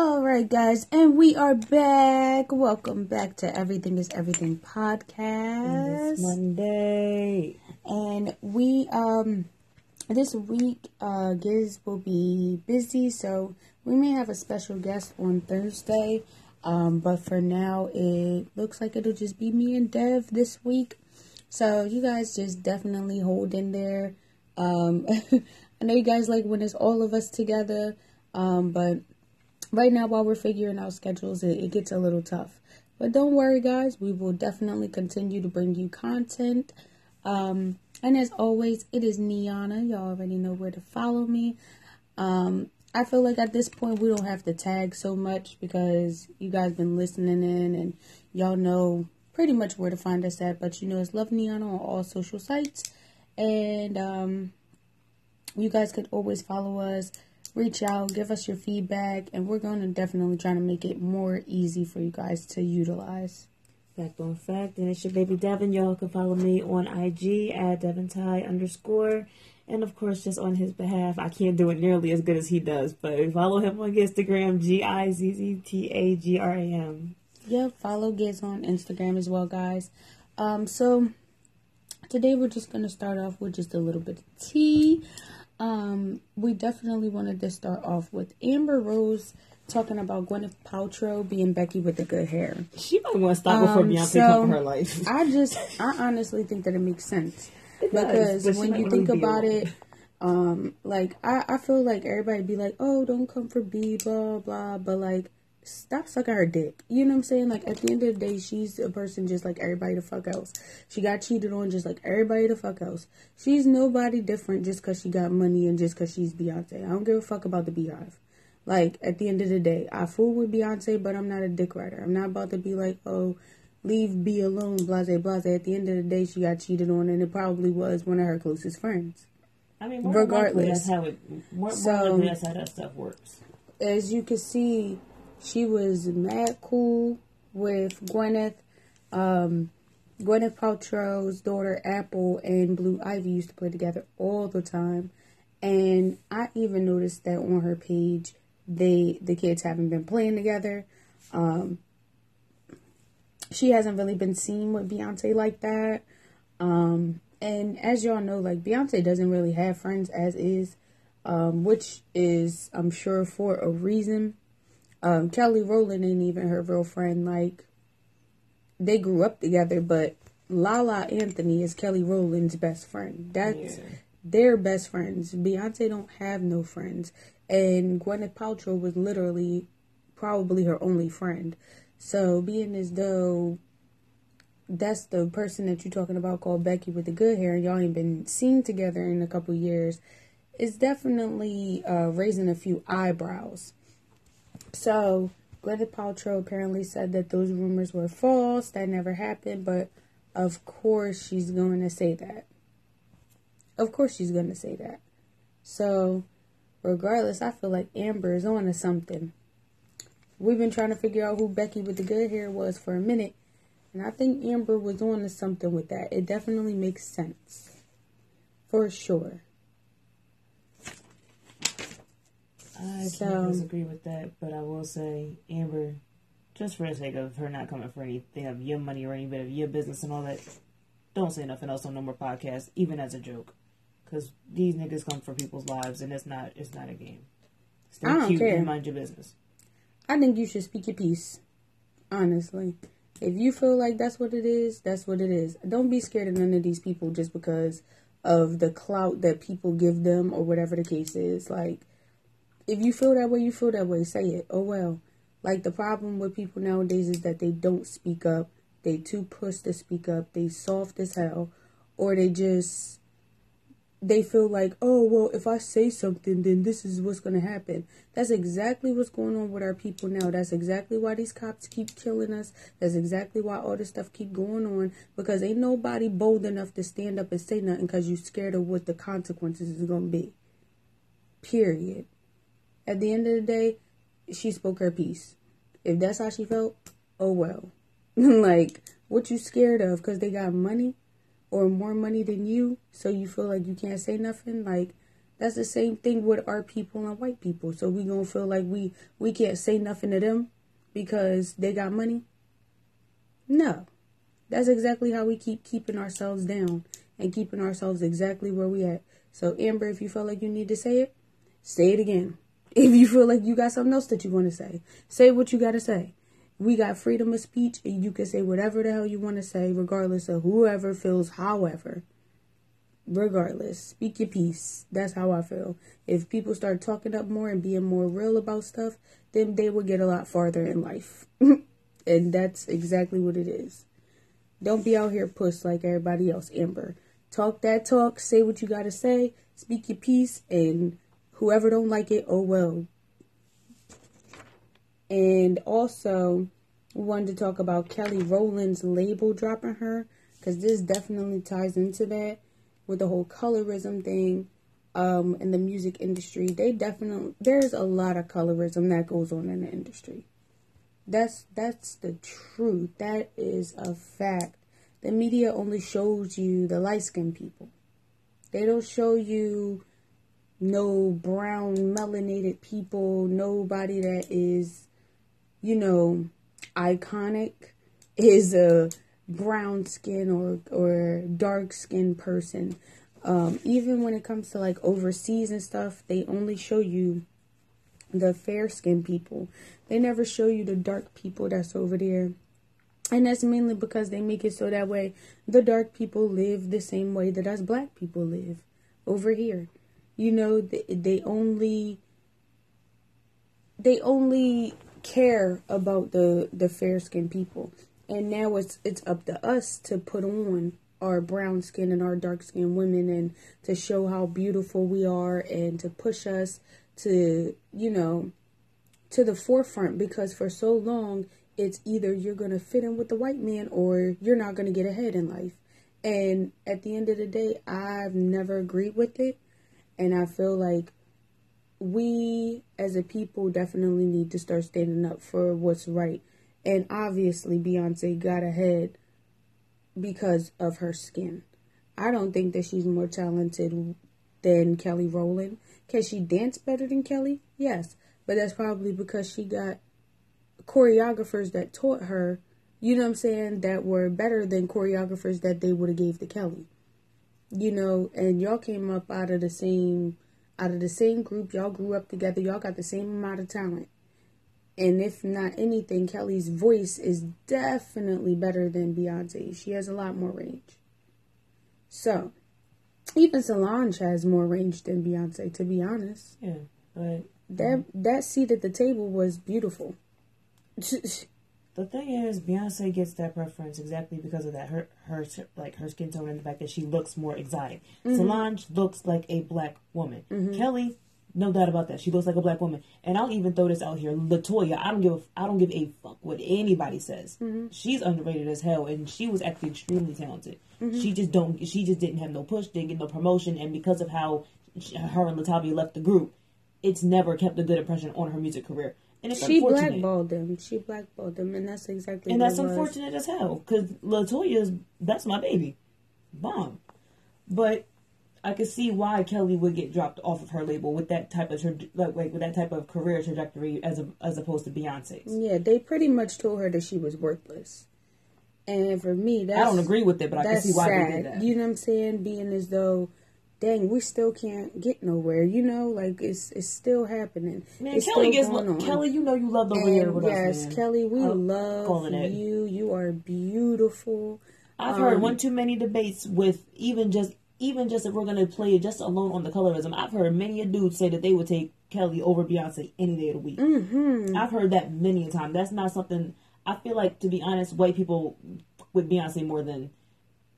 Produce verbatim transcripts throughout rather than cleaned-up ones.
All right, guys, and we are back. Welcome back to Everything is Everything podcast. It's Monday. And we, um, this week, uh, Giz will be busy, so we may have a special guest on Thursday. Um, but for now, it looks like it'll just be me and Dev this week. So you guys just definitely hold in there. Um, I know you guys like when it's all of us together, um, but right now while we're figuring out schedules, it, it gets a little tough. But don't worry, guys. We will definitely continue to bring you content. Um, and as always, it is Niana. Y'all already know where to follow me. Um, I feel like at this point we don't have to tag so much because you guys been listening in and y'all know pretty much where to find us at. But you know, it's Love Niana on all social sites. And um, you guys could always follow us, reach out, give us your feedback, and we're going to definitely try to make it more easy for you guys to utilize. Fact on fact, and it's your baby Devin. Y'all can follow me on I G at DevinTie underscore. And, of course, just on his behalf, I can't do it nearly as good as he does, but follow him on Instagram, G I Z Z T A G R A M. Yeah, follow Giz on Instagram as well, guys. Um, so today we're just going to start off with just a little bit of tea. Um, we definitely wanted to start off with Amber Rose talking about Gwyneth Paltrow being Becky with the good hair. She might want to stop before um, Beyonce so comes for her life. I just, I honestly think that it makes sense. It because does, when you think about it, um, like, I, I feel like everybody be like, oh, don't come for B, blah, blah, but, like, stop sucking her dick. You know what I'm saying? Like, at the end of the day, she's a person just like everybody the fuck else. She got cheated on just like everybody the fuck else. She's nobody different just because she got money and just because she's Beyonce. I don't give a fuck about the Beehive. Like, at the end of the day, I fool with Beyonce, but I'm not a dick rider. I'm not about to be like, oh, leave B alone, blase, blase. At the end of the day, she got cheated on, and it probably was one of her closest friends. I mean, more regardless, that's how it. More, so, more that's how that stuff works. As you can see, she was mad cool with Gwyneth. Um, Gwyneth Paltrow's daughter, Apple, and Blue Ivy used to play together all the time. And I even noticed that on her page, they the kids haven't been playing together. Um, she hasn't really been seen with Beyonce like that. Um, and as y'all know, like, Beyonce doesn't really have friends as is, um, which is, I'm sure, for a reason. Um, Kelly Rowland ain't even her real friend. Like, they grew up together, but Lala Anthony is Kelly Rowland's best friend. That's yeah. Their best friends. Beyonce don't have no friends. And Gwyneth Paltrow was literally probably her only friend. So, being as though that's the person that you're talking about called Becky with the good hair, and y'all ain't been seen together in a couple years, it's definitely uh, raising a few eyebrows. So, Gwyneth Paltrow apparently said that those rumors were false, that never happened, but of course she's going to say that. Of course she's going to say that. So, regardless, I feel like Amber is on to something. We've been trying to figure out who Becky with the good hair was for a minute, and I think Amber was on to something with that. It definitely makes sense. For sure. I so, can't disagree with that, but I will say, Amber, just for the sake of her not coming for anything of your money or any bit of your business and all that, don't say nothing else on no more podcasts, even as a joke, because these niggas come for people's lives, and it's not it's not a game. Stay I don't cute care. And mind your business. I think you should speak your piece, honestly. If you feel like that's what it is, that's what it is. Don't be scared of none of these people just because of the clout that people give them or whatever the case is. Like, if you feel that way, you feel that way. Say it. Oh, well. Like, the problem with people nowadays is that they don't speak up. They too push to speak up. They soft as hell. Or they just, they feel like, oh, well, if I say something, then this is what's going to happen. That's exactly what's going on with our people now. That's exactly why these cops keep killing us. That's exactly why all this stuff keep going on. Because ain't nobody bold enough to stand up and say nothing because you scared of what the consequences is going to be. Period. At the end of the day, she spoke her piece. If that's how she felt, oh, well. Like, what you scared of? Because they got money? Or more money than you, so you feel like you can't say nothing? Like, That's the same thing with our people and white people. So we gonna feel like we, we can't say nothing to them because they got money? No. That's exactly how we keep keeping ourselves down and keeping ourselves exactly where we at. So, Amber, if you feel like you need to say it, say it again. If you feel like you got something else that you want to say, say what you got to say. We got freedom of speech, and you can say whatever the hell you want to say, regardless of whoever feels however. Regardless, speak your piece. That's how I feel. If people start talking up more and being more real about stuff, then they will get a lot farther in life. And that's exactly what it is. Don't be out here puss like everybody else, Amber. Talk that talk, say what you got to say, speak your piece, and whoever don't like it, oh well. And also, wanted to talk about Kelly Rowland's label dropping her, because this definitely ties into that with the whole colorism thing um, in the music industry. They definitely, there's a lot of colorism that goes on in the industry. That's, that's the truth. That is a fact. The media only shows you the light-skinned people. They don't show you no brown, melanated people, nobody that is, you know, iconic is a brown skin or, or dark skinned person. Um, even when it comes to like overseas and stuff, they only show you the fair skinned people. They never show you the dark people that's over there. And that's mainly because they make it so that way the dark people live the same way that us black people live over here. You know, they, they only they only care about the, the fair-skinned people. And now it's it's up to us to put on our brown skin and our dark-skinned women and to show how beautiful we are and to push us to, you know, to the forefront. Because for so long, it's either you're going to fit in with the white man or you're not going to get ahead in life. And at the end of the day, I've never agreed with it. And I feel like we as a people definitely need to start standing up for what's right. And obviously Beyonce got ahead because of her skin. I don't think that she's more talented than Kelly Rowland. Can she dance better than Kelly? Yes. But that's probably because she got choreographers that taught her, you know what I'm saying, that were better than choreographers that they would have gave to Kelly. You know, and y'all came up out of the same, out of the same group. Y'all grew up together. Y'all got the same amount of talent. And if not anything, Kelly's voice is definitely better than Beyonce. She has a lot more range. So, even Solange has more range than Beyonce, to be honest. Yeah, right. That, that seat at the table was beautiful. The thing is, Beyonce gets that preference exactly because of that her her like her skin tone and the fact that she looks more exotic. Mm-hmm. Solange looks like a black woman. Mm-hmm. Kelly, no doubt about that, she looks like a black woman. And I'll even throw this out here, LaToya. I don't give a, I don't give a fuck what anybody says. Mm-hmm. She's underrated as hell, and she was actually extremely talented. Mm-hmm. She just don't she just didn't have no push, didn't get no promotion, and because of how she, her and LaTavia left the group, it's never kept a good impression on her music career. And it's she blackballed them. She blackballed them, and that's exactly. And what that's it was. Unfortunate as hell, because LaToya's that's my baby, bomb. But I could see why Kelly would get dropped off of her label with that type of tra- like, like with that type of career trajectory as a, as opposed to Beyonce's. Yeah, they pretty much told her that she was worthless, and for me, that's I don't agree with it, but I can see why sad. They did that. You know what I'm saying? Being as though. Dang, we still can't get nowhere, you know? Like, it's it's still happening. Man, it's Kelly gets lo- Kelly, you know you love the weird with yes, us, yes, Kelly, we I'm love you. It. You are beautiful. I've um, heard one too many debates with even just, even just if we're going to play just alone on the colorism, I've heard many a dude say that they would take Kelly over Beyonce any day of the week. Mm-hmm. I've heard that many a time. That's not something, I feel like, to be honest, white people with Beyonce more than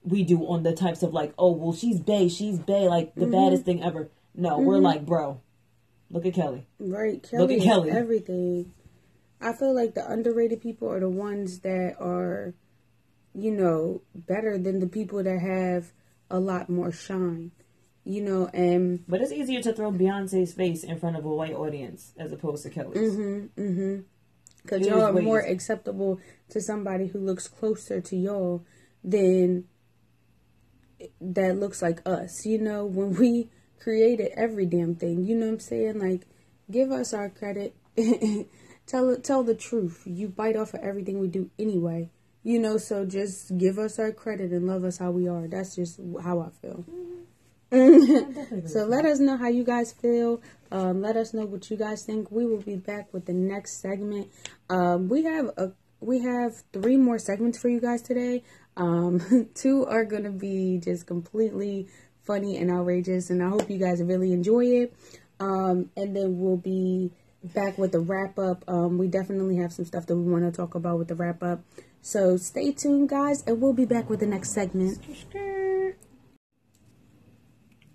we do on the types of like, oh, well, she's bae, she's bae, like the mm-hmm. baddest thing ever. No, mm-hmm. we're like, bro, look at Kelly. Right, Kelly look at is Kelly. Everything. I feel like the underrated people are the ones that are, you know, better than the people that have a lot more shine, you know, and... But it's easier to throw Beyonce's face in front of a white audience as opposed to Kelly's. Mm-hmm, mm-hmm. Because y'all are ways. More acceptable to somebody who looks closer to y'all than... that looks like us, you know, when we created every damn thing. You know what I'm saying? Like, give us our credit. Tell tell the truth. You bite off of everything we do anyway. You know, so just give us our credit and love us how we are. That's just how I feel. So let us know how you guys feel. Um, let us know what you guys think. We will be back with the next segment. Um, we have a we have three more segments for you guys today. Um, two are going to be just completely funny and outrageous, and I hope you guys really enjoy it. Um, and then we'll be back with the wrap-up. Um, we definitely have some stuff that we want to talk about with the wrap-up. So stay tuned, guys, and we'll be back with the next segment.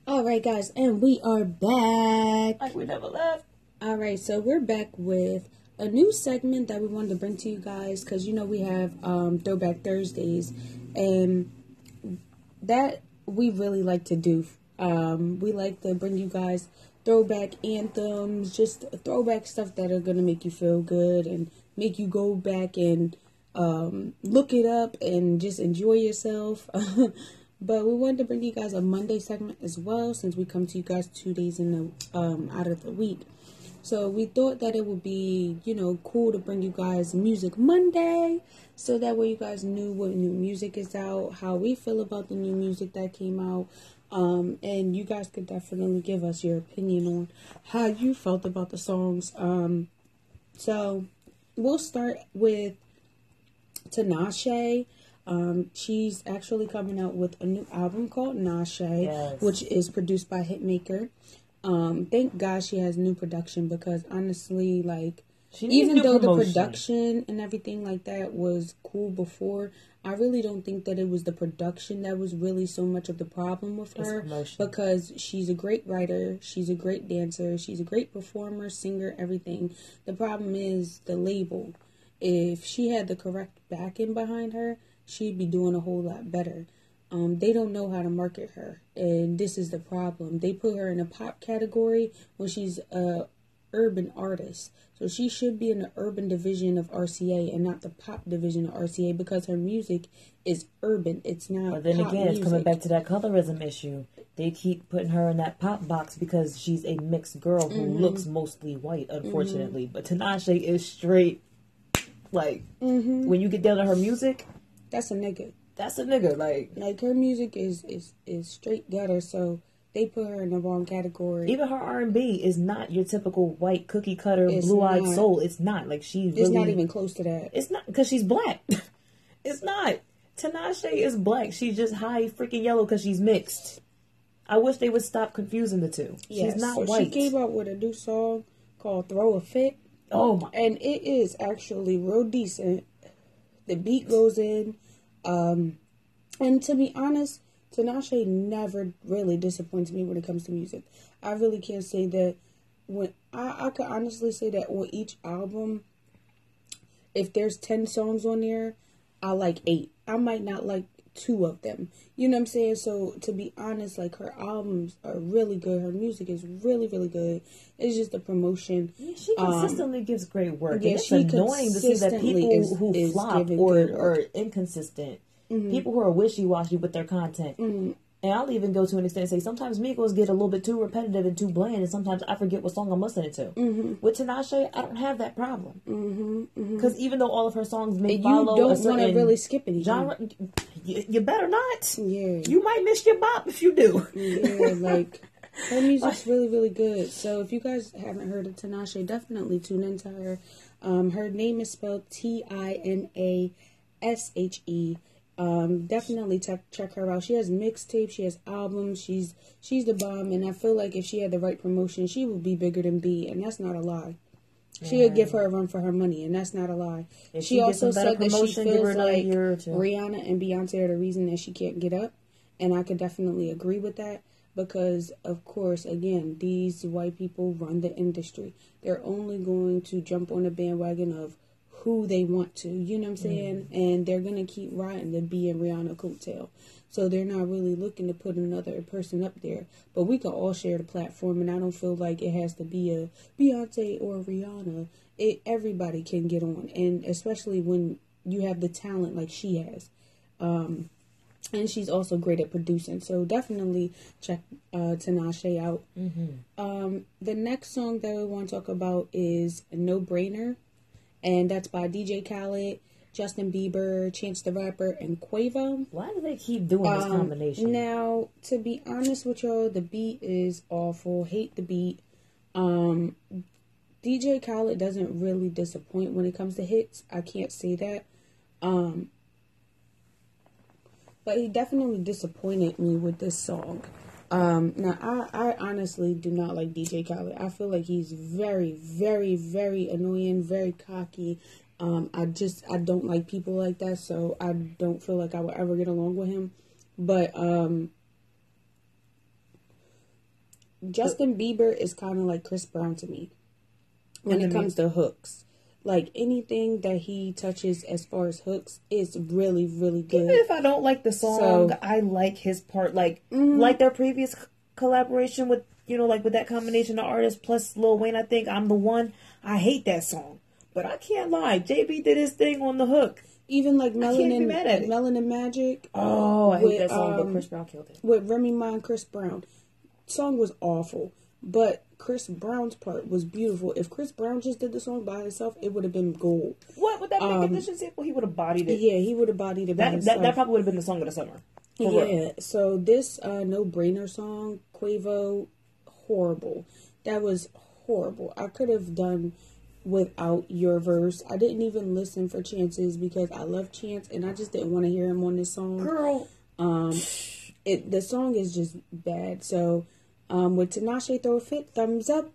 Alright, guys, and we are back. Like we never left. Alright, so we're back with a new segment that we wanted to bring to you guys, because you know we have um, Throwback Thursdays, and that we really like to do. Um, we like to bring you guys throwback anthems, just throwback stuff that are going to make you feel good and make you go back and um, look it up and just enjoy yourself. But we wanted to bring you guys a Monday segment as well, since we come to you guys two days in the um, out of the week. So we thought that it would be, you know, cool to bring you guys Music Monday, so that way you guys knew what new music is out, how we feel about the new music that came out, um, and you guys could definitely give us your opinion on how you felt about the songs. Um, so we'll start with Tinashe. Um, she's actually coming out with a new album called Nashe, yes, which is produced by Hitmaker. Um, thank God she has new production, because honestly, like, even though the production and everything like that was cool before, I really don't think that it was the production that was really so much of the problem with her, because she's a great writer, she's a great dancer, she's a great performer, singer, everything. The problem is the label. If she had the correct backing behind her, she'd be doing a whole lot better. Um, they don't know how to market her, and this is the problem. They put her in a pop category when she's a urban artist. So she should be in the urban division of R C A and not the pop division of R C A, because her music is urban. It's not pop. But then again, it's coming back to that colorism issue. They keep putting her in that pop box because she's a mixed girl who mm-hmm. looks mostly white, unfortunately. Mm-hmm. But Tinashe is straight. Like, mm-hmm. when you get down to her music, that's a nigga. That's a nigga, like... Like, her music is, is, is straight gutter, so they put her in the wrong category. Even her R and B is not your typical white, cookie-cutter, blue-eyed soul. It's not. Like, she really... It's not even close to that. It's not, because she's black. It's not. Tinashe is black. She's just high freaking yellow because she's mixed. I wish they would stop confusing the two. Yes. She's not so white. She came out with a new song called Throw a Fit. Oh, my... And it is actually real decent. The beat goes in... Um, and to be honest, Tinashe never really disappoints me when it comes to music. I really can't say that when I, I could honestly say that on each album, if there's ten songs on there, I like eight. I might not like two of them. You know what I'm saying? So to be honest, like, her albums are really good. Her music is really, really good. It's just the promotion. Yeah, she consistently um, gives great work. Yeah, and it's she annoying to see that people is, who is flop or are inconsistent, mm-hmm. people who are wishy-washy with their content. Mm-hmm. And I'll even go to an extent and say sometimes Migos get a little bit too repetitive and too bland, and sometimes I forget what song I'm listening to. Mm-hmm. With Tinashe, I don't have that problem. Because mm-hmm. even though all of her songs may you follow don't a certain really skip it, genre, you, you better not. Yeah. You might miss your bop if you do. Yeah, like, her music's really, really good. So if you guys haven't heard of Tinashe, definitely tune into her. Um, her name is spelled T I N A S H E. Um, definitely check check her out. She has mixtapes, she has albums, she's she's the bomb, and I feel like if she had the right promotion, she would be bigger than B, and that's not a lie. She would yeah. give her a run for her money, and that's not a lie. If she she also said that she feels like Rihanna and Beyonce are the reason that she can't get up, and I could definitely agree with that, because, of course, again, these white people run the industry. They're only going to jump on the bandwagon of who they want to, you know what I'm saying? Mm. And they're going to keep riding the B and Rihanna coattail. So they're not really looking to put another person up there. But we can all share the platform, and I don't feel like it has to be a Beyonce or a Rihanna. It, everybody can get on, and especially when you have the talent like she has. Um, And she's also great at producing, so definitely check uh, Tinashe out. Mm-hmm. Um, the next song that we want to talk about is No Brainer, and that's by D J Khaled, Justin Bieber, Chance the Rapper, and Quavo. Why do they keep doing um, this combination? Now, to be honest with y'all, the beat is awful. Hate the beat. Um, D J Khaled doesn't really disappoint when it comes to hits. I can't say that. Um... But he definitely disappointed me with this song. Um, now, I, I honestly do not like D J Khaled. I feel like he's very, very, very annoying, very cocky. Um, I just, I don't like people like that. So, I don't feel like I will ever get along with him. But, um... Justin Bieber is kind of like Chris Brown to me. When it comes to hooks. Like, anything that he touches as far as hooks is really, really good. Even if I don't like the song, so, I like his part. Like, mm-hmm. like their previous c- collaboration with, you know, like with that combination of artists plus Lil Wayne, I think I'm the one. I hate that song. But I can't lie. J B did his thing on the hook. Even like Melanin, Melanin Magic. Oh, I with, hate that song, um, but Chris Brown killed it. With Remy Ma and Chris Brown. Song was awful. But Chris Brown's part was beautiful. If Chris Brown just did the song by himself, it would have been gold. What would that make um, a difference? Well, he would have bodied it. Yeah, he would have bodied it. That, that, that probably would have been the song of the summer. Yeah. Real. So this uh, No Brainer song, Quavo, horrible. That was horrible. I could have done without your verse. I didn't even listen for Chance's because I love Chance and I just didn't want to hear him on this song. Girl, um, it the song is just bad. So. Um, with Tinashe, throw a fit, thumbs up.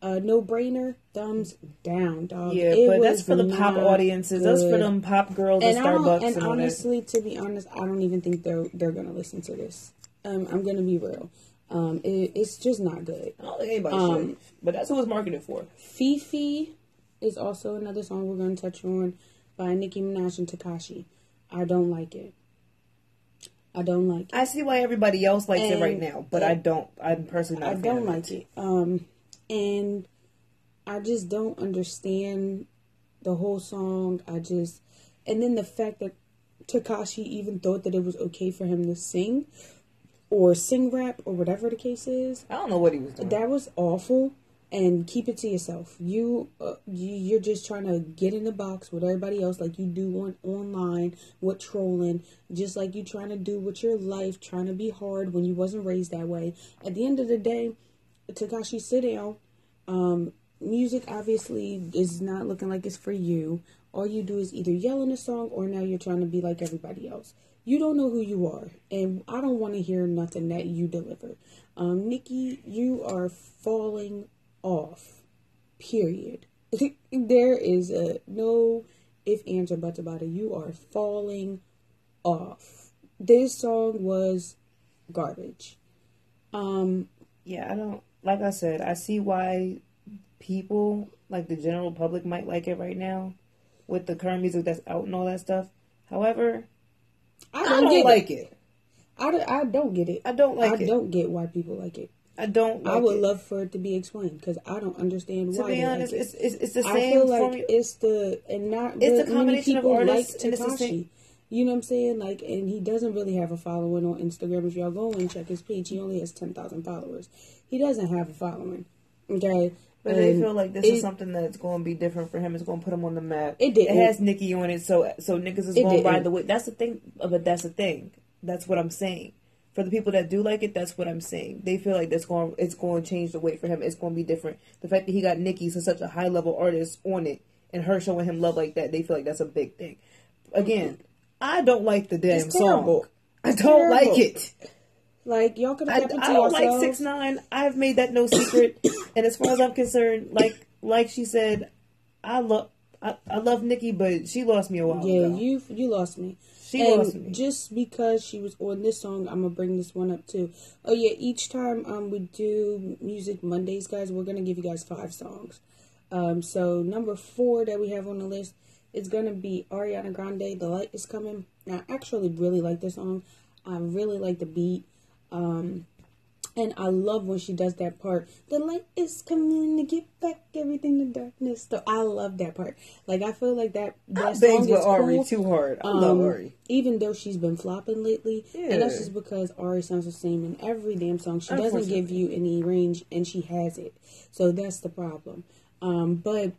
Uh, no brainer, thumbs down, dog. Yeah, it but that's for the pop audiences. Good. That's for them pop girls and at Starbucks. And, and honestly, that. To be honest, I don't even think they're they're gonna listen to this. Um, I'm gonna be real. Um, it, it's just not good. I don't think anybody um, should. But that's who it's marketed for. Fifi is also another song we're gonna touch on by Nicki Minaj and Tekashi. I don't like it. I don't like it. I see why everybody else likes and, it right now, but I don't. I'm personally not I a fan don't like it. it. Um, and I just don't understand the whole song. I just, and then the fact that Tekashi even thought that it was okay for him to sing or sing rap or whatever the case is. I don't know what he was doing. That was awful. And keep it to yourself. You, uh, you, you're just trying to get in the box with everybody else like you do on online with trolling. Just like you trying to do with your life, trying to be hard when you wasn't raised that way. At the end of the day, Tekashi, sit down. Um, music, obviously, is not looking like it's for you. All you do is either yell in a song or now you're trying to be like everybody else. You don't know who you are, and I don't want to hear nothing that you deliver. Um, Nikki, you are falling off, period. There is a no if, ands, or buts about it. You are falling off. This song was garbage. Um, yeah, I don't, like I said, I see why people, like the general public, might like it right now with the current music that's out and all that stuff. However, I don't, I don't like it. it. I, do, I don't get it. I don't like I it. I don't get why people like it. I don't. Like I would it. love for it to be explained because I don't understand why. To be honest, like it. it's, it's it's the same. I feel like form. it's the and not it's really the combination of artists like Tekashi. You know what I'm saying? Like, and he doesn't really have a following on Instagram. If y'all go and check his page, he only has ten thousand followers. He doesn't have a following. Okay, but and they feel like this it, is something that's going to be different for him. It's going to put him on the map. It did. It has Nicki on it, so so niggas is going to ride the wave. That's the thing. But that's the thing. That's what I'm saying. For the people that do like it, that's what I'm saying. They feel like that's going, it's going to change the weight for him. It's going to be different. The fact that he got Nicki, so such a high-level artist, on it, and her showing him love like that, they feel like that's a big thing. Again, I don't like the damn it's song. Terrible. I don't terrible. like it. Like, y'all could have kept it to yourselves. I don't like six nine. I've made that no secret. And as far as I'm concerned, like like she said, I love I, I love Nicki, but she lost me a while yeah, ago. Yeah, you, you lost me. She and just because she was on this song, I'm going to bring this one up too. Oh yeah, each time um, we do Music Mondays, guys, we're going to give you guys five songs. Um, so number four that we have on the list is going to be Ariana Grande, The Light Is Coming. Now, I actually really like this song. I really like the beat. Um, And I love when she does that part. The light is coming to get back everything to darkness. So I love that part. Like, I feel like that, that song is cool. Ari too hard. I um, love Ari. Even though she's been flopping lately. Yeah. And that's just because Ari sounds the same in every damn song. She doesn't give you any range, and she has it. So that's the problem. Um, but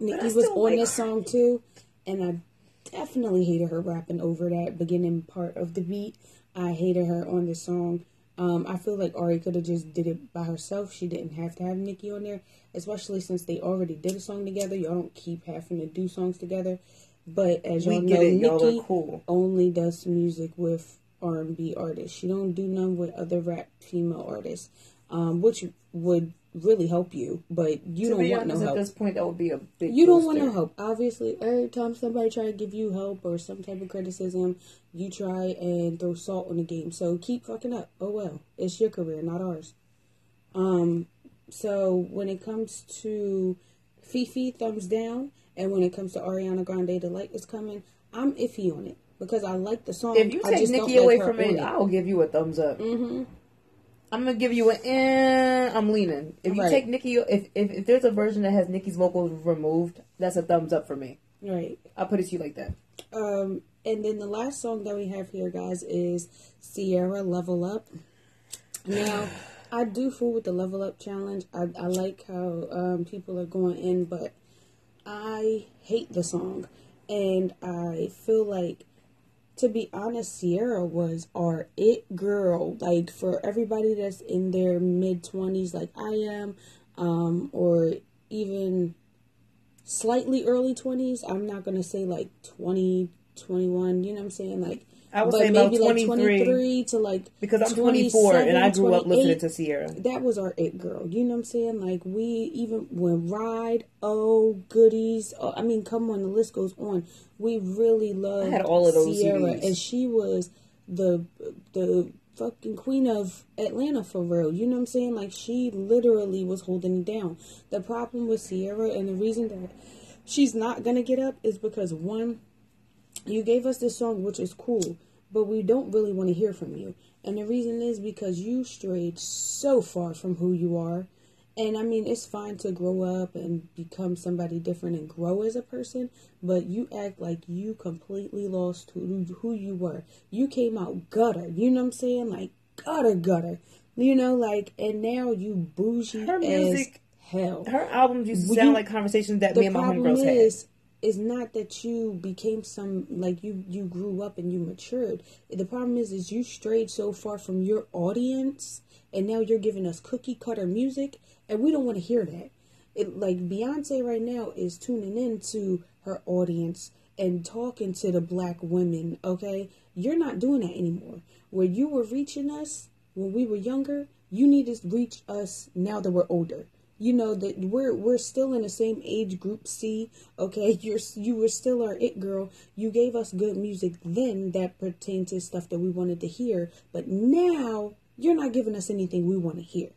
Nicki was on this song too, and I definitely hated her rapping over that beginning part of the beat. I hated her on this song. Um, I feel like Ari could have just did it by herself. She didn't have to have Nicki on there, especially since they already did a song together. Y'all don't keep having to do songs together. But as y'all know, Nicki only does music with R and B artists. She don't do none with other rap female artists, um, which would really help you, but you don't want no help. At this point, that would be a big you don't want no help. Obviously, every time somebody try to give you help or some type of criticism, you try and throw salt on the game. So keep fucking up. Oh well, it's your career, not ours. Um. So when it comes to Fifi, thumbs down, and when it comes to Ariana Grande, the light is coming. I'm iffy on it because I like the song. If you take Nicki away from it, I'll give you a thumbs up. Mm-hmm. I'm gonna give you an. Eh, I'm leaning. If you right. take Nicki, if, if if there's a version that has Nicki's vocals removed, that's a thumbs up for me. Right. I'll put it to you like that. Um, and then the last song that we have here, guys, is Ciara, Level Up. Now, I do fool with the Level Up challenge. I I like how um, people are going in, but I hate the song, and I feel like, to be honest, Ciara was our it girl. Like, for everybody that's in their mid-twenties like I am, um, or even slightly early twenties. I'm not going to say, like, twenty, twenty-one, you know what I'm saying? Like, I would say maybe about like twenty-three to, like, because I'm twenty-four and I grew up listening to Ciara. That was our it girl. You know what I'm saying? Like, we even when Ride, Oh, Goodies, oh, I mean, come on, the list goes on. We really loved I had all of those Ciara, C Ds. And she was the the fucking queen of Atlanta for real. You know what I'm saying? Like, she literally was holding it down. The problem with Ciara and the reason that she's not gonna get up is because one, you gave us this song, which is cool, but we don't really want to hear from you. And the reason is because you strayed so far from who you are. And, I mean, it's fine to grow up and become somebody different and grow as a person, but you act like you completely lost who, who you were. You came out gutter, you know what I'm saying? Like, gutter, gutter. You know, like, and now you bougie her music, as hell. Her albums used to sound you, like conversations that me and my homegirls had. It's not that you became some, like, you, you grew up and you matured. The problem is, is you strayed so far from your audience, and now you're giving us cookie-cutter music, and we don't want to hear that. It, like, Beyonce right now is tuning in to her audience and talking to the black women, okay? You're not doing that anymore. Where you were reaching us when we were younger, you need to reach us now that we're older. You know that we're we're still in the same age group, C. Okay, you're you were still our it girl. You gave us good music then that pertained to stuff that we wanted to hear, but now you're not giving us anything we want to hear.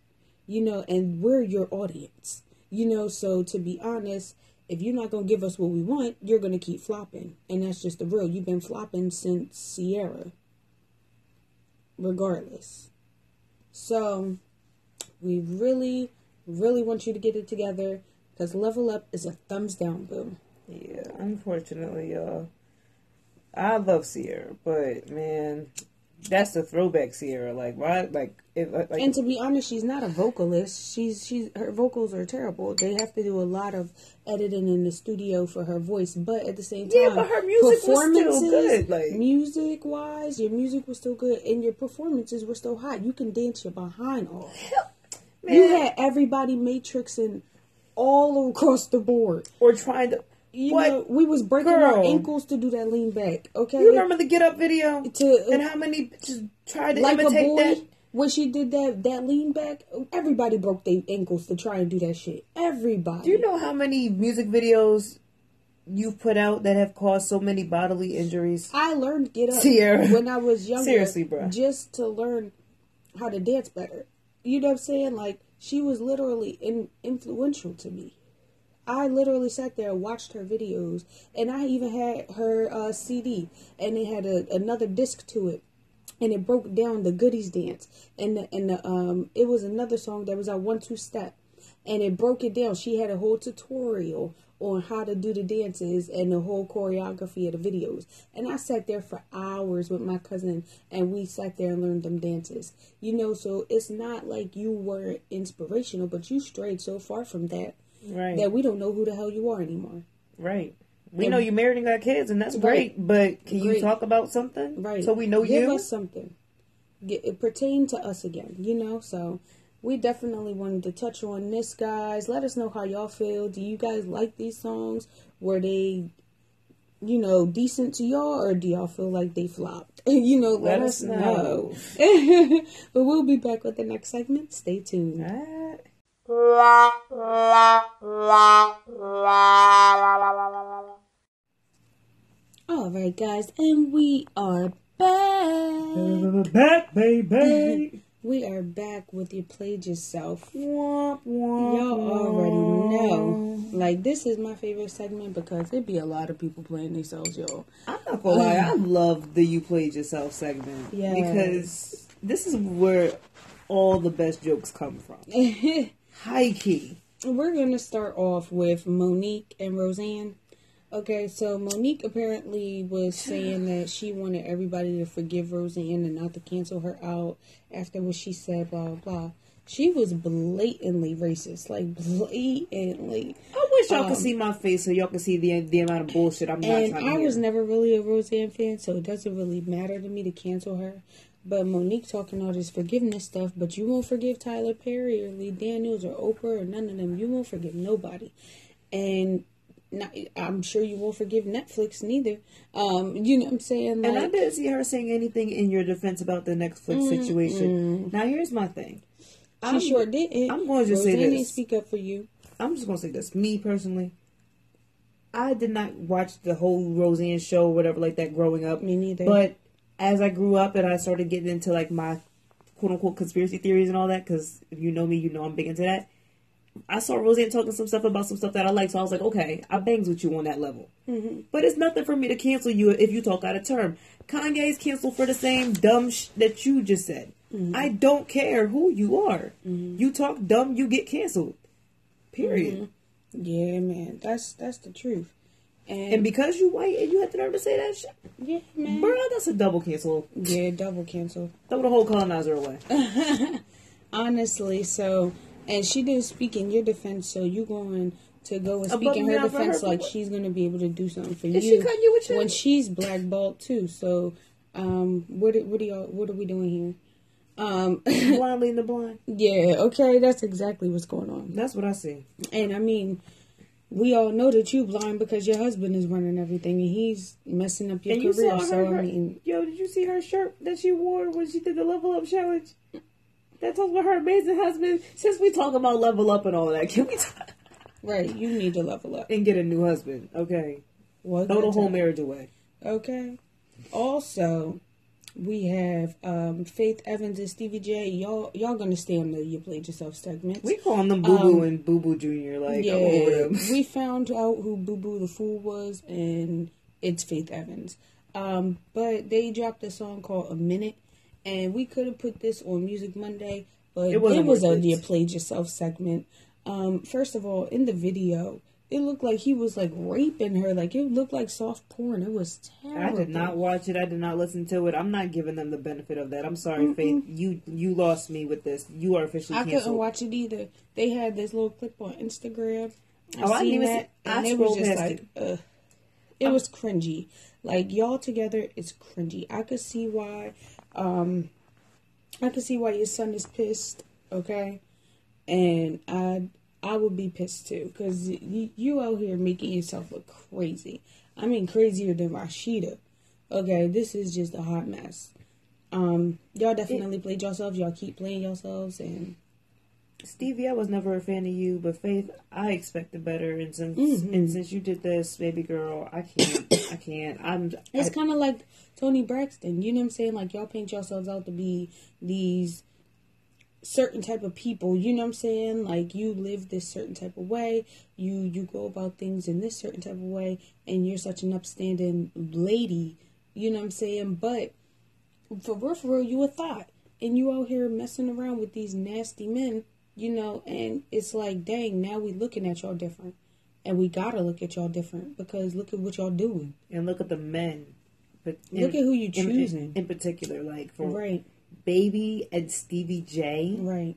You know, and we're your audience. You know, so to be honest, if you're not gonna give us what we want, you're gonna keep flopping, and that's just the real. You've been flopping since Ciara, regardless. So we really. Really want you to get it together because Level Up is a thumbs down, boom. Yeah, unfortunately, y'all. I love Ciara, but man, that's the throwback Ciara. Like, why? Like, if, like, and to be honest, she's not a vocalist. She's she's her vocals are terrible. They have to do a lot of editing in the studio for her voice. But at the same time, yeah, but her music was still good. Like, music wise, your music was still good, and your performances were still hot. You can dance your behind off. Man. You had everybody matrixing all across the board. Or trying to... You what? Know, we was breaking Girl. our ankles to do that lean back, okay? You remember the Get Up video? To, uh, and how many bitches tried to like imitate a boy, that? When she did that that lean back, everybody broke their ankles to try and do that shit. Everybody. Do you know how many music videos you've put out that have caused so many bodily injuries? I learned Get Up Ciara. when I was younger. Seriously, bro. Just to learn how to dance better. You know what I'm saying? Like, she was literally in, influential to me. I literally sat there and watched her videos. And I even had her uh, C D. And it had a, another disc to it. and it broke down the Goodies dance, and the, and the um it was another song that was a one two step, and it broke it down. She had a whole tutorial on how to do the dances and the whole choreography of the videos. And I sat there for hours with my cousin, and we sat there and learned them dances. You know, so it's not like you were inspirational, but you strayed so far from that, right, that we don't know who the hell you are anymore. Right. We and know you married and got kids, and that's great, right, but can you great. talk about something? Right. So we know Give you? Give us something. Get, it pertained to us again, you know, so... We definitely wanted to touch on this, guys. Let us know how y'all feel. Do you guys like these songs? Were they, you know, decent to y'all? Or do y'all feel like they flopped? you know, let, let us know. know. But we'll be back with the next segment. Stay tuned. All right. All right, guys. And we are back. Back, baby. We are back with your Play Yourself. Y'all already know. Like, this is my favorite segment because it be a lot of people playing themselves, y'all. I'm not gonna lie, I love the You Played Yourself segment. Yeah. Because this is where all the best jokes come from. High key. We're gonna start off with Monique and Roseanne. Okay, so Monique apparently was saying that she wanted everybody to forgive Roseanne and not to cancel her out after what she said, blah, blah, blah. She was blatantly racist, like blatantly. I wish y'all um, could see my face so y'all could see the the amount of bullshit I'm not trying to hear. I was never really a Roseanne fan, so it doesn't really matter to me to cancel her. But Monique talking all this forgiveness stuff, but you won't forgive Tyler Perry or Lee Daniels or Oprah or none of them. You won't forgive nobody. And... Not, I'm sure you won't forgive Netflix neither. Um, you know what I'm saying? Like, and I didn't see her saying anything in your defense about the Netflix mm, situation. Mm. Now, here's my thing. She I'm, sure didn't. I'm going to just Roseanne say this. Didn't speak up for you. I'm just going to say this. Me, personally, I did not watch the whole Roseanne show or whatever like that growing up. Me neither. But as I grew up and I started getting into, like, my quote-unquote conspiracy theories and all that, because if you know me, you know I'm big into that. I saw Roseanne talking some stuff about some stuff that I like, so I was like, okay, I bangs with you on that level. Mm-hmm. But it's nothing for me to cancel you if you talk out of term. Kanye's canceled for the same dumb sh that you just said. Mm-hmm. I don't care who you are. Mm-hmm. You talk dumb, you get canceled. Period. Mm-hmm. Yeah, man. That's that's the truth. And, and because you white and you had the nerve to say that shit? Yeah, man. Bro, that's a double cancel. Yeah, double cancel. Throw the whole colonizer away. Honestly, so... And she didn't speak in your defense, so you going to go and speak in her defense her, like she's going to be able to do something for you. She cut you with your... When she's blackballed, too. So, um, what what do y'all, what are we doing here? Um, blind leading the blind. Yeah, okay, that's exactly what's going on. That's what I see. And, I mean, we all know that you blind because your husband is running everything, and he's messing up your and career. You saw her, so, I mean... Yo, did you see her shirt that she wore when she did the Level Up Challenge? That talks about her amazing husband. Since we talk about level up and all that, can we talk? Right, you need to level up. And get a new husband, okay? Well, throw the whole marriage away. Okay. Also, we have um, Faith Evans and Stevie J. Y'all y'all going to stay on the You Played Yourself segments. We calling them Boo-Boo um, and Boo-Boo Junior Like, yeah, I'm over them. We found out who Boo-Boo the Fool was, and it's Faith Evans. Um, but they dropped a song called A Minute. And we could have put this on Music Monday, but it, it was a You Played Yourself segment. Um, first of all, in the video, it looked like he was, like, raping her. Like, it looked like soft porn. It was terrible. I did not watch it. I did not listen to it. I'm not giving them the benefit of that. I'm sorry, mm-mm. Faith. You you lost me with this. You are officially canceled. I couldn't watch it either. They had this little clip on Instagram. I've oh, I didn't even see and it was just like, ugh. It was cringy. Like, y'all together is cringy. I could see why... Um, I can see why your son is pissed, okay? And I I would be pissed too, because you, you out here making yourself look crazy. I mean, crazier than Rashida. Okay, this is just a hot mess. Um, y'all definitely it, played yourselves. Y'all keep playing yourselves. And Stevie, I was never a fan of you, but Faith, I expected better. And since mm-hmm. and since you did this, baby girl, I can't. I can't. I'm. It's kind of like Toni Braxton, you know what I'm saying? Like, y'all paint yourselves out to be these certain type of people, you know what I'm saying? Like, you live this certain type of way, you you go about things in this certain type of way, and you're such an upstanding lady, you know what I'm saying? But for real, for real, you a thought. And you out here messing around with these nasty men, you know, and it's like, dang, now we looking at y'all different. And we got to look at y'all different because look at what y'all doing. And look at the men. But in, look at who you choosing. In, in particular, like for right. Baby and Stevie J. Right.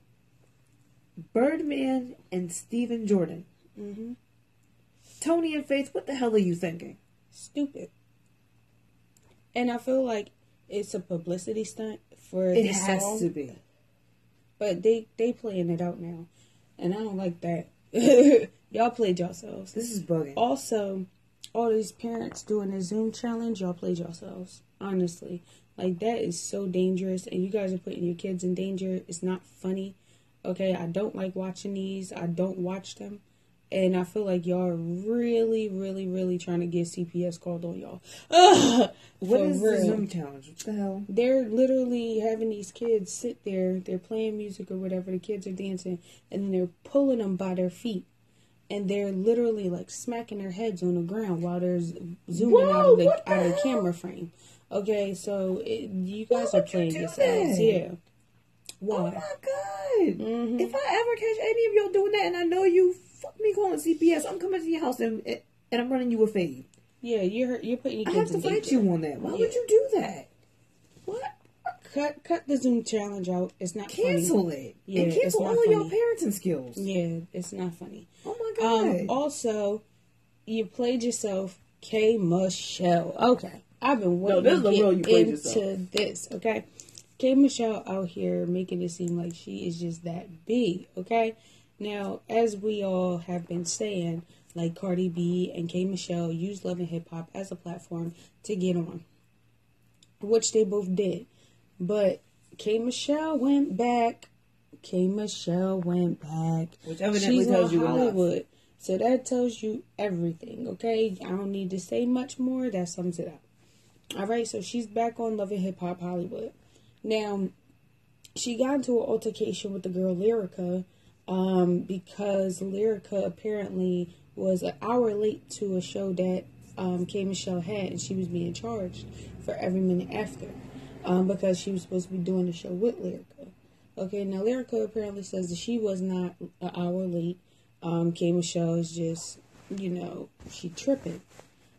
Birdman and Steven Jordan. Mm-hmm. Tony and Faith, what the hell are you thinking? Stupid. And I feel like it's a publicity stunt for it this has song. To be. But they, they playing it out now. And I don't like that. Y'all played yourselves. This is bugging. Also, all these parents doing the Zoom challenge, y'all played yourselves. Honestly. Like, that is so dangerous. And you guys are putting your kids in danger. It's not funny. Okay? I don't like watching these. I don't watch them. And I feel like y'all are really, really, really trying to get C P S called on y'all. Ugh, what is real. The Zoom challenge? What the hell? They're literally having these kids sit there. They're playing music or whatever. The kids are dancing. And they're pulling them by their feet. And they're literally, like, smacking their heads on the ground while they're zooming Whoa, out of the, the, out of the camera frame. Okay, so it, you guys Why are playing you yourselves. Yeah. Why? Oh, my God. Mm-hmm. If I ever catch any of y'all doing that and I know you... Fuck me calling C P S. I'm coming to your house and and I'm running you a fade. Yeah, you're you're putting your kids I have to in fight danger. You on that. Why yeah. would you do that? What? Cut cut the Zoom challenge out. It's not cancel funny. Cancel it. Yeah, and cancel all funny. Your parenting skills. Yeah, it's not funny. Oh my God. Um, also, you played yourself, K Michelle. Okay. I've been waiting no, this to get you into yourself. This, okay? K Michelle out here making it seem like she is just that big, okay? Now, as we all have been saying, like Cardi B and K Michelle used Love and Hip Hop as a platform to get on, which they both did. But K Michelle went back. K Michelle went back. Which evidently She's tells on you Hollywood. Enough. So that tells you everything, okay? I don't need to say much more. That sums it up. All right, so she's back on Love and Hip Hop Hollywood. Now, she got into an altercation with the girl Lyrica. Um, because Lyrica apparently was an hour late to a show that um, K Michelle had, and she was being charged for every minute after, um, because she was supposed to be doing the show with Lyrica. Okay, now Lyrica apparently says that she was not an hour late. Um, K Michelle is just, you know, she tripping.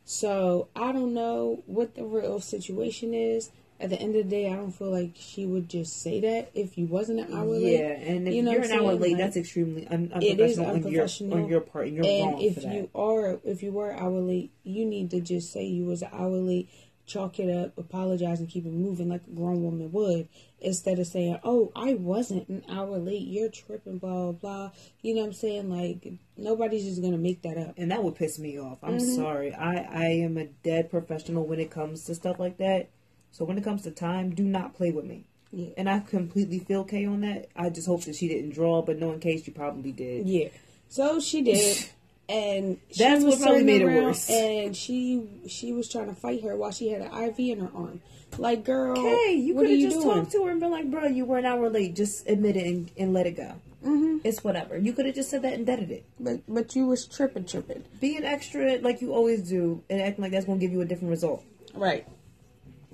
So I don't know what the real situation is. At the end of the day, I don't feel like she would just say that if you wasn't an hour late. Yeah, and if you know you're an hour late, like, that's extremely un- unprofessional, it is unprofessional on your, on your part, and you're and wrong if for that. You are, if you were an hour late, you need to just say you was an hour late, chalk it up, apologize, and keep it moving like a grown woman would, instead of saying, oh, I wasn't an hour late, you're tripping, blah, blah, blah. You know what I'm saying? Like, nobody's just going to make that up. And that would piss me off. I'm mm-hmm. sorry. I, I am a dead professional when it comes to stuff like that. So when it comes to time, do not play with me. Yeah. And I completely feel K on that. I just hope that she didn't draw, but knowing K, she probably did. Yeah. So she did. And she that's what probably made it worse. And she she was trying to fight her while she had an I V in her arm. Like, girl, K, you could have just doing? Talked to her and been like, bro, you were an hour late. Just admit it and, and let it go. Mm-hmm. It's whatever. You could have just said that and deaded it. But but you was tripping, tripping. Being extra like you always do and acting like that's going to give you a different result. Right.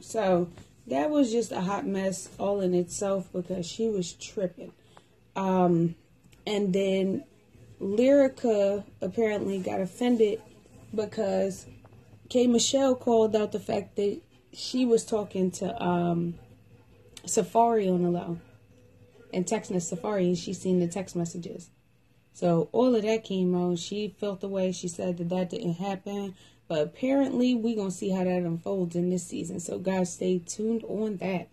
So, that was just a hot mess all in itself because she was tripping. Um, and then Lyrica apparently got offended because K Michelle called out the fact that she was talking to um, Safari on the low and texting Safari, and she seen the text messages. So, all of that came on. She felt the way. She said that that didn't happen. But apparently, we're going to see how that unfolds in this season. So, guys, stay tuned on that.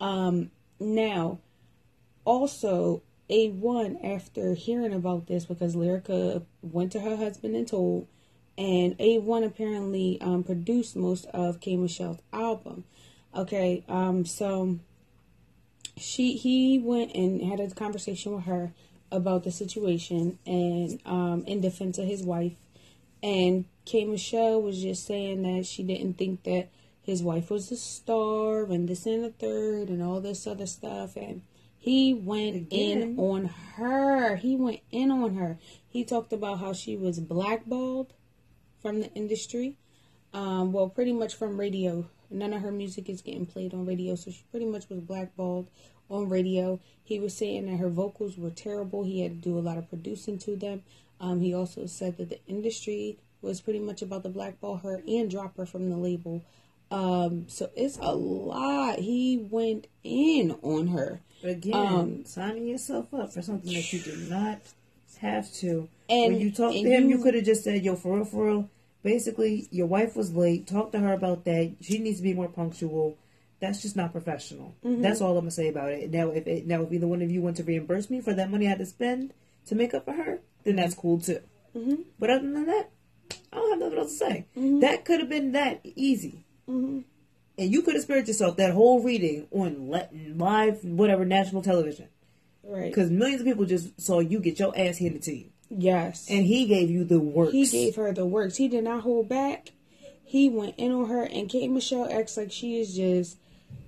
Um, now, also, A one, after hearing about this, because Lyrica went to her husband and told, and A one apparently um, produced most of K Michelle's album. Okay, um, so she he went and had a conversation with her about the situation and um, in defense of his wife. And K Michelle was just saying that she didn't think that his wife was a star and this and the third and all this other stuff. And he went Again. in on her. He went in on her. He talked about how she was blackballed from the industry. Um, well, pretty much from radio None of her music is getting played on radio, so she pretty much was blackballed on radio. He was saying that her vocals were terrible. He had to do a lot of producing to them. Um, he also said that the industry was pretty much about to blackball her and drop her from the label. Um, so it's a lot. He went in on her. But again, um, signing yourself up for something that you did not have to. And when you talked to him, you, you could have just said, yo, for real, for real. Basically, your wife was late. Talk to her about that. She needs to be more punctual. That's just not professional. Mm-hmm. That's all I'm gonna say about it. Now, if it, now if either one of you want to reimburse me for that money I had to spend to make up for her, then that's cool too. Mm-hmm. But other than that, I don't have nothing else to say. Mm-hmm. That could have been that easy, mm-hmm. and you could have spared yourself that whole reading on live, whatever national television, right? Because millions of people just saw you get your ass handed to you. Yes. And he gave you the works. He gave her the works. He did not hold back. He went in on her, and K Michelle acts like she is just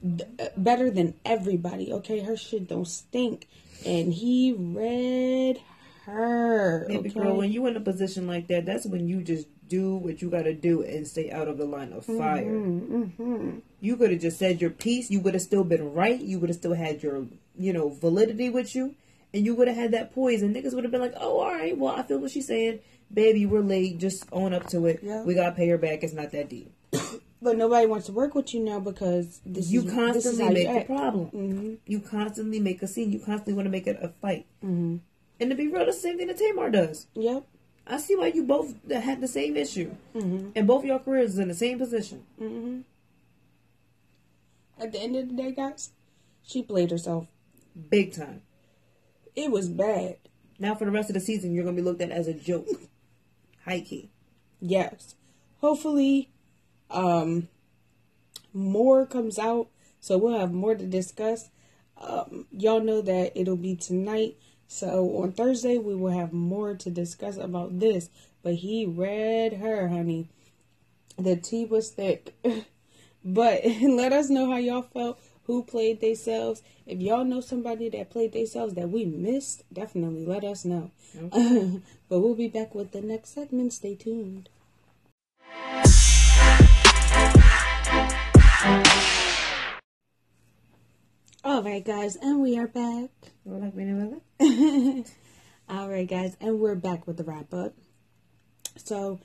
th- better than everybody, okay? Her shit don't stink. And he read her, okay? Baby girl, when you in a position like that, that's when you just do what you gotta do and stay out of the line of fire. Mm-hmm, mm-hmm. You could have just said your piece. You would have still been right. You would have still had your, you know, validity with you. And you would have had that poise, and niggas would have been like, oh, all right, well, I feel what she's saying. Baby, we're late. Just own up to it. Yeah. We got to pay her back. It's not that deep. But nobody wants to work with you now because this you is, constantly this is how make you a problem. Mm-hmm. You constantly make a scene. You constantly want to make it a fight. Mm-hmm. And to be real, that's the same thing that Tamar does. Yep. I see why you both had the same issue. Mm-hmm. And both of your careers is in the same position. Mm-hmm. At the end of the day, guys, she played herself. Big time. It was bad. Now for the rest of the season, you're going to be looked at as a joke. High key. Yes. Hopefully, um, more comes out, so we'll have more to discuss. Um, y'all know that it'll be tonight, so on Thursday, we will have more to discuss about this. But he read her, honey. The tea was thick. But let us know how y'all felt. Who played themselves? If y'all know somebody that played themselves that we missed, definitely let us know. Okay. But we'll be back with the next segment. Stay tuned. All right, guys, and we are back. We're like we never left. All right, guys, and we're back with the wrap up. So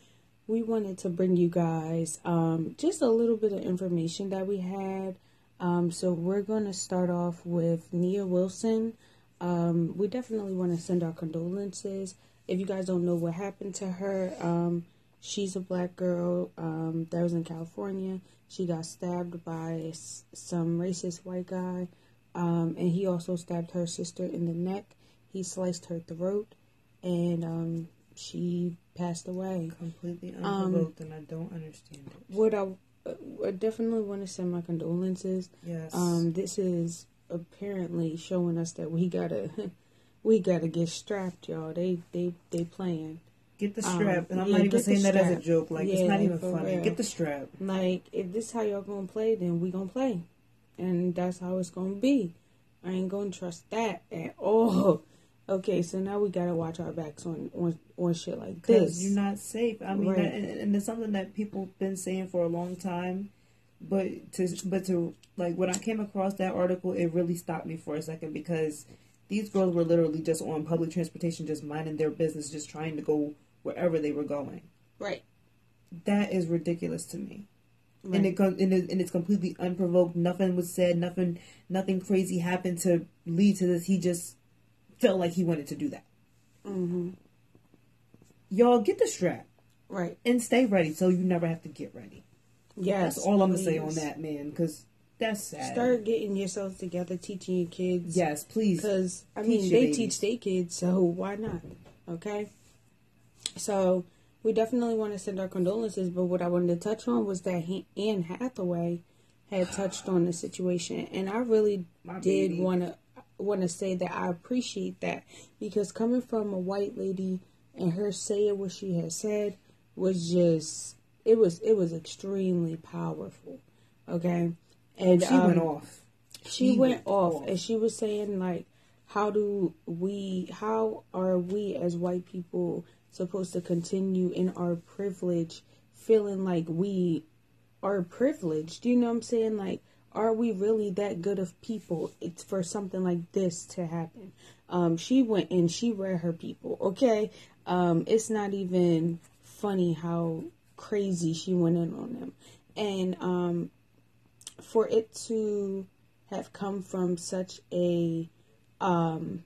we wanted to bring you guys um, just a little bit of information that we had. Um, so we're going to start off with Nia Wilson. Um, we definitely want to send our condolences. If you guys don't know what happened to her, um, she's a black girl um, that was in California. She got stabbed by some racist white guy, um, and he also stabbed her sister in the neck. He sliced her throat, and um, she passed away. Completely unprovoked, um, and I don't understand it. What I... I definitely want to send my condolences. Yes. Um, this is apparently showing us that we gotta, we gotta get strapped, y'all. They, they, they playing. Get the strap, um, and I'm yeah, not even saying that as a joke. Like yeah, it's not even funny. Real. Get the strap. Like if this how y'all gonna play, then we gonna play, and that's how it's gonna be. I ain't gonna trust that at all. Okay, so now we gotta watch our backs on on, on shit like this. You're not safe. I mean, right. that, and, and it's something that people been saying for a long time, but to but to like when I came across that article, it really stopped me for a second because these girls were literally just on public transportation, just minding their business, just trying to go wherever they were going. Right. That is ridiculous to me. Right. And it and, it, and it's completely unprovoked. Nothing was said. Nothing nothing crazy happened to lead to this. He just felt like he wanted to do that. Mm-hmm. Y'all get the strap. Right. And stay ready so you never have to get ready. Yes. That's all I'm going to say on that, man, because that's sad. Start getting yourselves together, teaching your kids. Yes, please. Because, I mean, they teach their kids, so why not? Okay? So, we definitely want to send our condolences, but what I wanted to touch on was that Anne Hathaway had touched on the situation, and I really did want to want to say that I appreciate that, because coming from a white lady and her saying what she had said was just it was it was extremely powerful. Okay, and she um, went off. She, she went, went off, off, and she was saying like, "How do we? How are we as white people supposed to continue in our privilege, feeling like we are privileged. You know what I'm saying? Like, are we really that good of people? It's for something like this to happen. Um, she went and she read her people. Okay. Um, it's not even funny how crazy she went in on them. And, um, for it to have come from such a, um,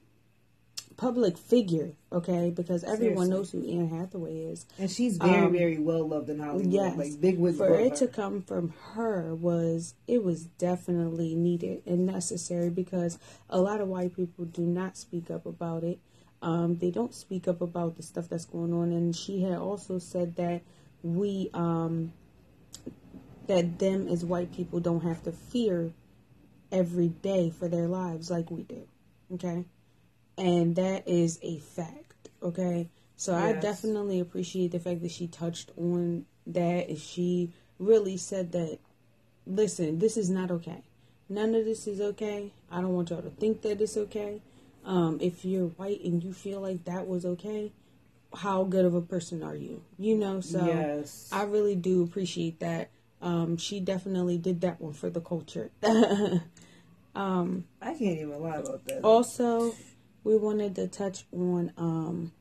public figure, okay, because everyone Seriously. knows who Anne Hathaway is. And she's very, um, very well loved in Hollywood. Yes. Like, big wig for it her. to come from her was, it was definitely needed and necessary, because a lot of white people do not speak up about it. Um, they don't speak up about the stuff that's going on. And she had also said that we, um, that them as white people don't have to fear every day for their lives like we do, okay? And that is a fact, okay? So yes. I definitely appreciate the fact that she touched on that, and she really said that, listen, this is not okay. None of this is okay. I don't want y'all to think that it's okay. Um, if you're white and you feel like that was okay, how good of a person are you? You know, so yes. I really do appreciate that. Um, she definitely did that one for the culture. um, I can't even lie about that. Also, we wanted to touch on um,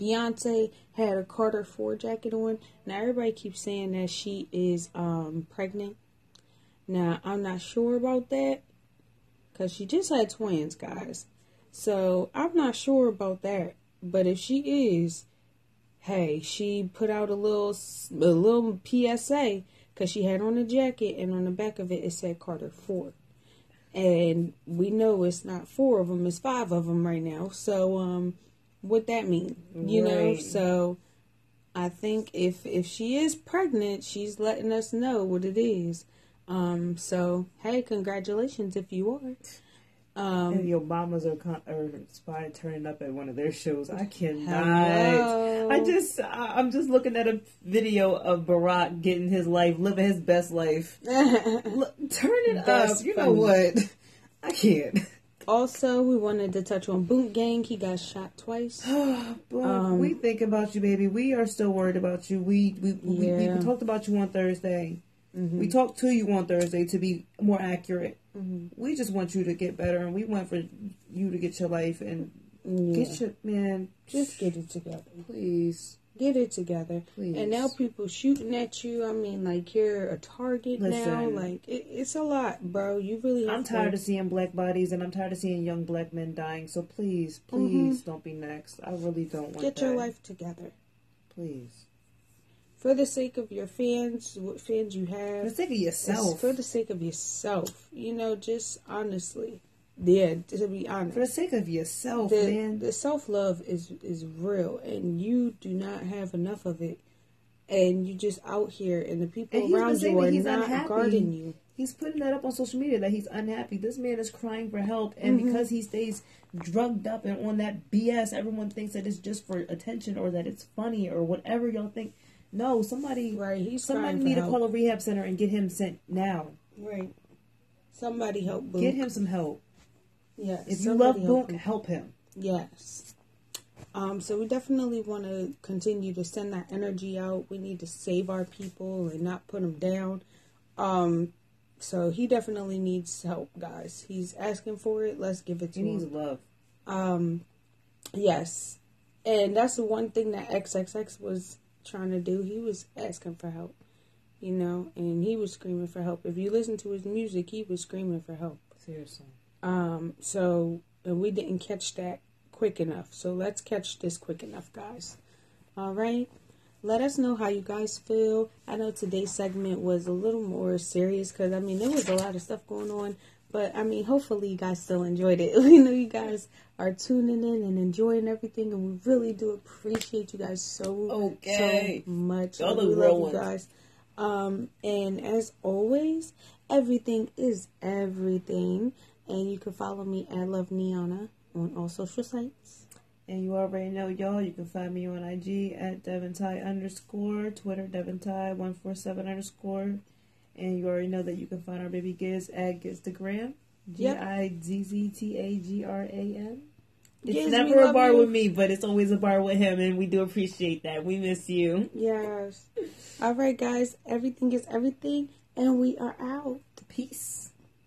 Beyonce had a Carter Ford jacket on. Now, everybody keeps saying that she is um, pregnant. Now, I'm not sure about that, because she just had twins, guys. So, I'm not sure about that. But if she is, hey, she put out a little, a little P S A. Because she had on a jacket, and on the back of it, it said Carter Ford. And we know it's not four of them, it's five of them right now. So, um, what that mean? You right. know, so I think if, if she is pregnant, she's letting us know what it is. Um, so, hey, congratulations if you are. Um, and the Obamas are, con- are spy turning up at one of their shows. I cannot. Hello. I just, I, I'm just looking at a video of Barack getting his life, living his best life. Look, turn it up. You funny. know what? I can't. Also, we wanted to touch on Boot Gang. He got shot twice. Boy, um, we think about you, baby. We are still worried about you. We we we, yeah. we, we talked about you on Thursday. Mm-hmm. We talked to you on Thursday to be more accurate. Mm-hmm. We just want you to get better, and we want for you to get your life and yeah. get your man. Just get it together, please. Get it together, please. And now people shooting at you. I mean, like, you're a target Listen, now. Like it, it's a lot, bro. You really. Have I'm tired to... of seeing black bodies, and I'm tired of seeing young black men dying. So please, please mm-hmm. don't be next. I really don't want. Get that. your life together, please. For the sake of your fans, what fans you have. For the sake of yourself. For the sake of yourself. You know, just honestly. Yeah, to be honest. For the sake of yourself, the, man. The self-love is, is real, and you do not have enough of it. And you just out here, and the people and around you are not unhappy. guarding you. He's putting that up on social media that he's unhappy. This man is crying for help, and mm-hmm. because he stays drugged up and on that B S, everyone thinks that it's just for attention or that it's funny or whatever y'all think. No, somebody right, he's somebody need to help. call a rehab center and get him sent now. Right. Somebody help Boot. Get him some help. Yes. If you love Boot, help him. Yes. Um, so we definitely want to continue to send that energy out. We need to save our people and not put them down. Um, so he definitely needs help, guys. He's asking for it. Let's give it to him. He needs love. Um, yes. And that's the one thing that X X X was trying to do. He was asking for help, you know, and he was screaming for help. If you listen to his music, he was screaming for help. Seriously. Um, so, and we didn't catch that quick enough. So let's catch this quick enough, guys. All right. Let us know how you guys feel. I know today's segment was a little more serious because, I mean, there was a lot of stuff going on. But, I mean, hopefully you guys still enjoyed it. We know you guys are tuning in and enjoying everything. And we really do appreciate you guys so, okay. so much. Y'all we love ones. you guys. Um, and as always, everything is everything. And you can follow me at Love Niana on all social sites. And you already know, y'all. You can find me on I G at Devontai underscore. Twitter, Devontai one four seven underscore. And you already know that you can find our baby Giz at Giztagram. G I Z Z T A G R A M. It's Giz, never a bar you. with me, but it's always a bar with him. And we do appreciate that. We miss you. Yes. All right, guys. Everything is everything. And we are out. Peace.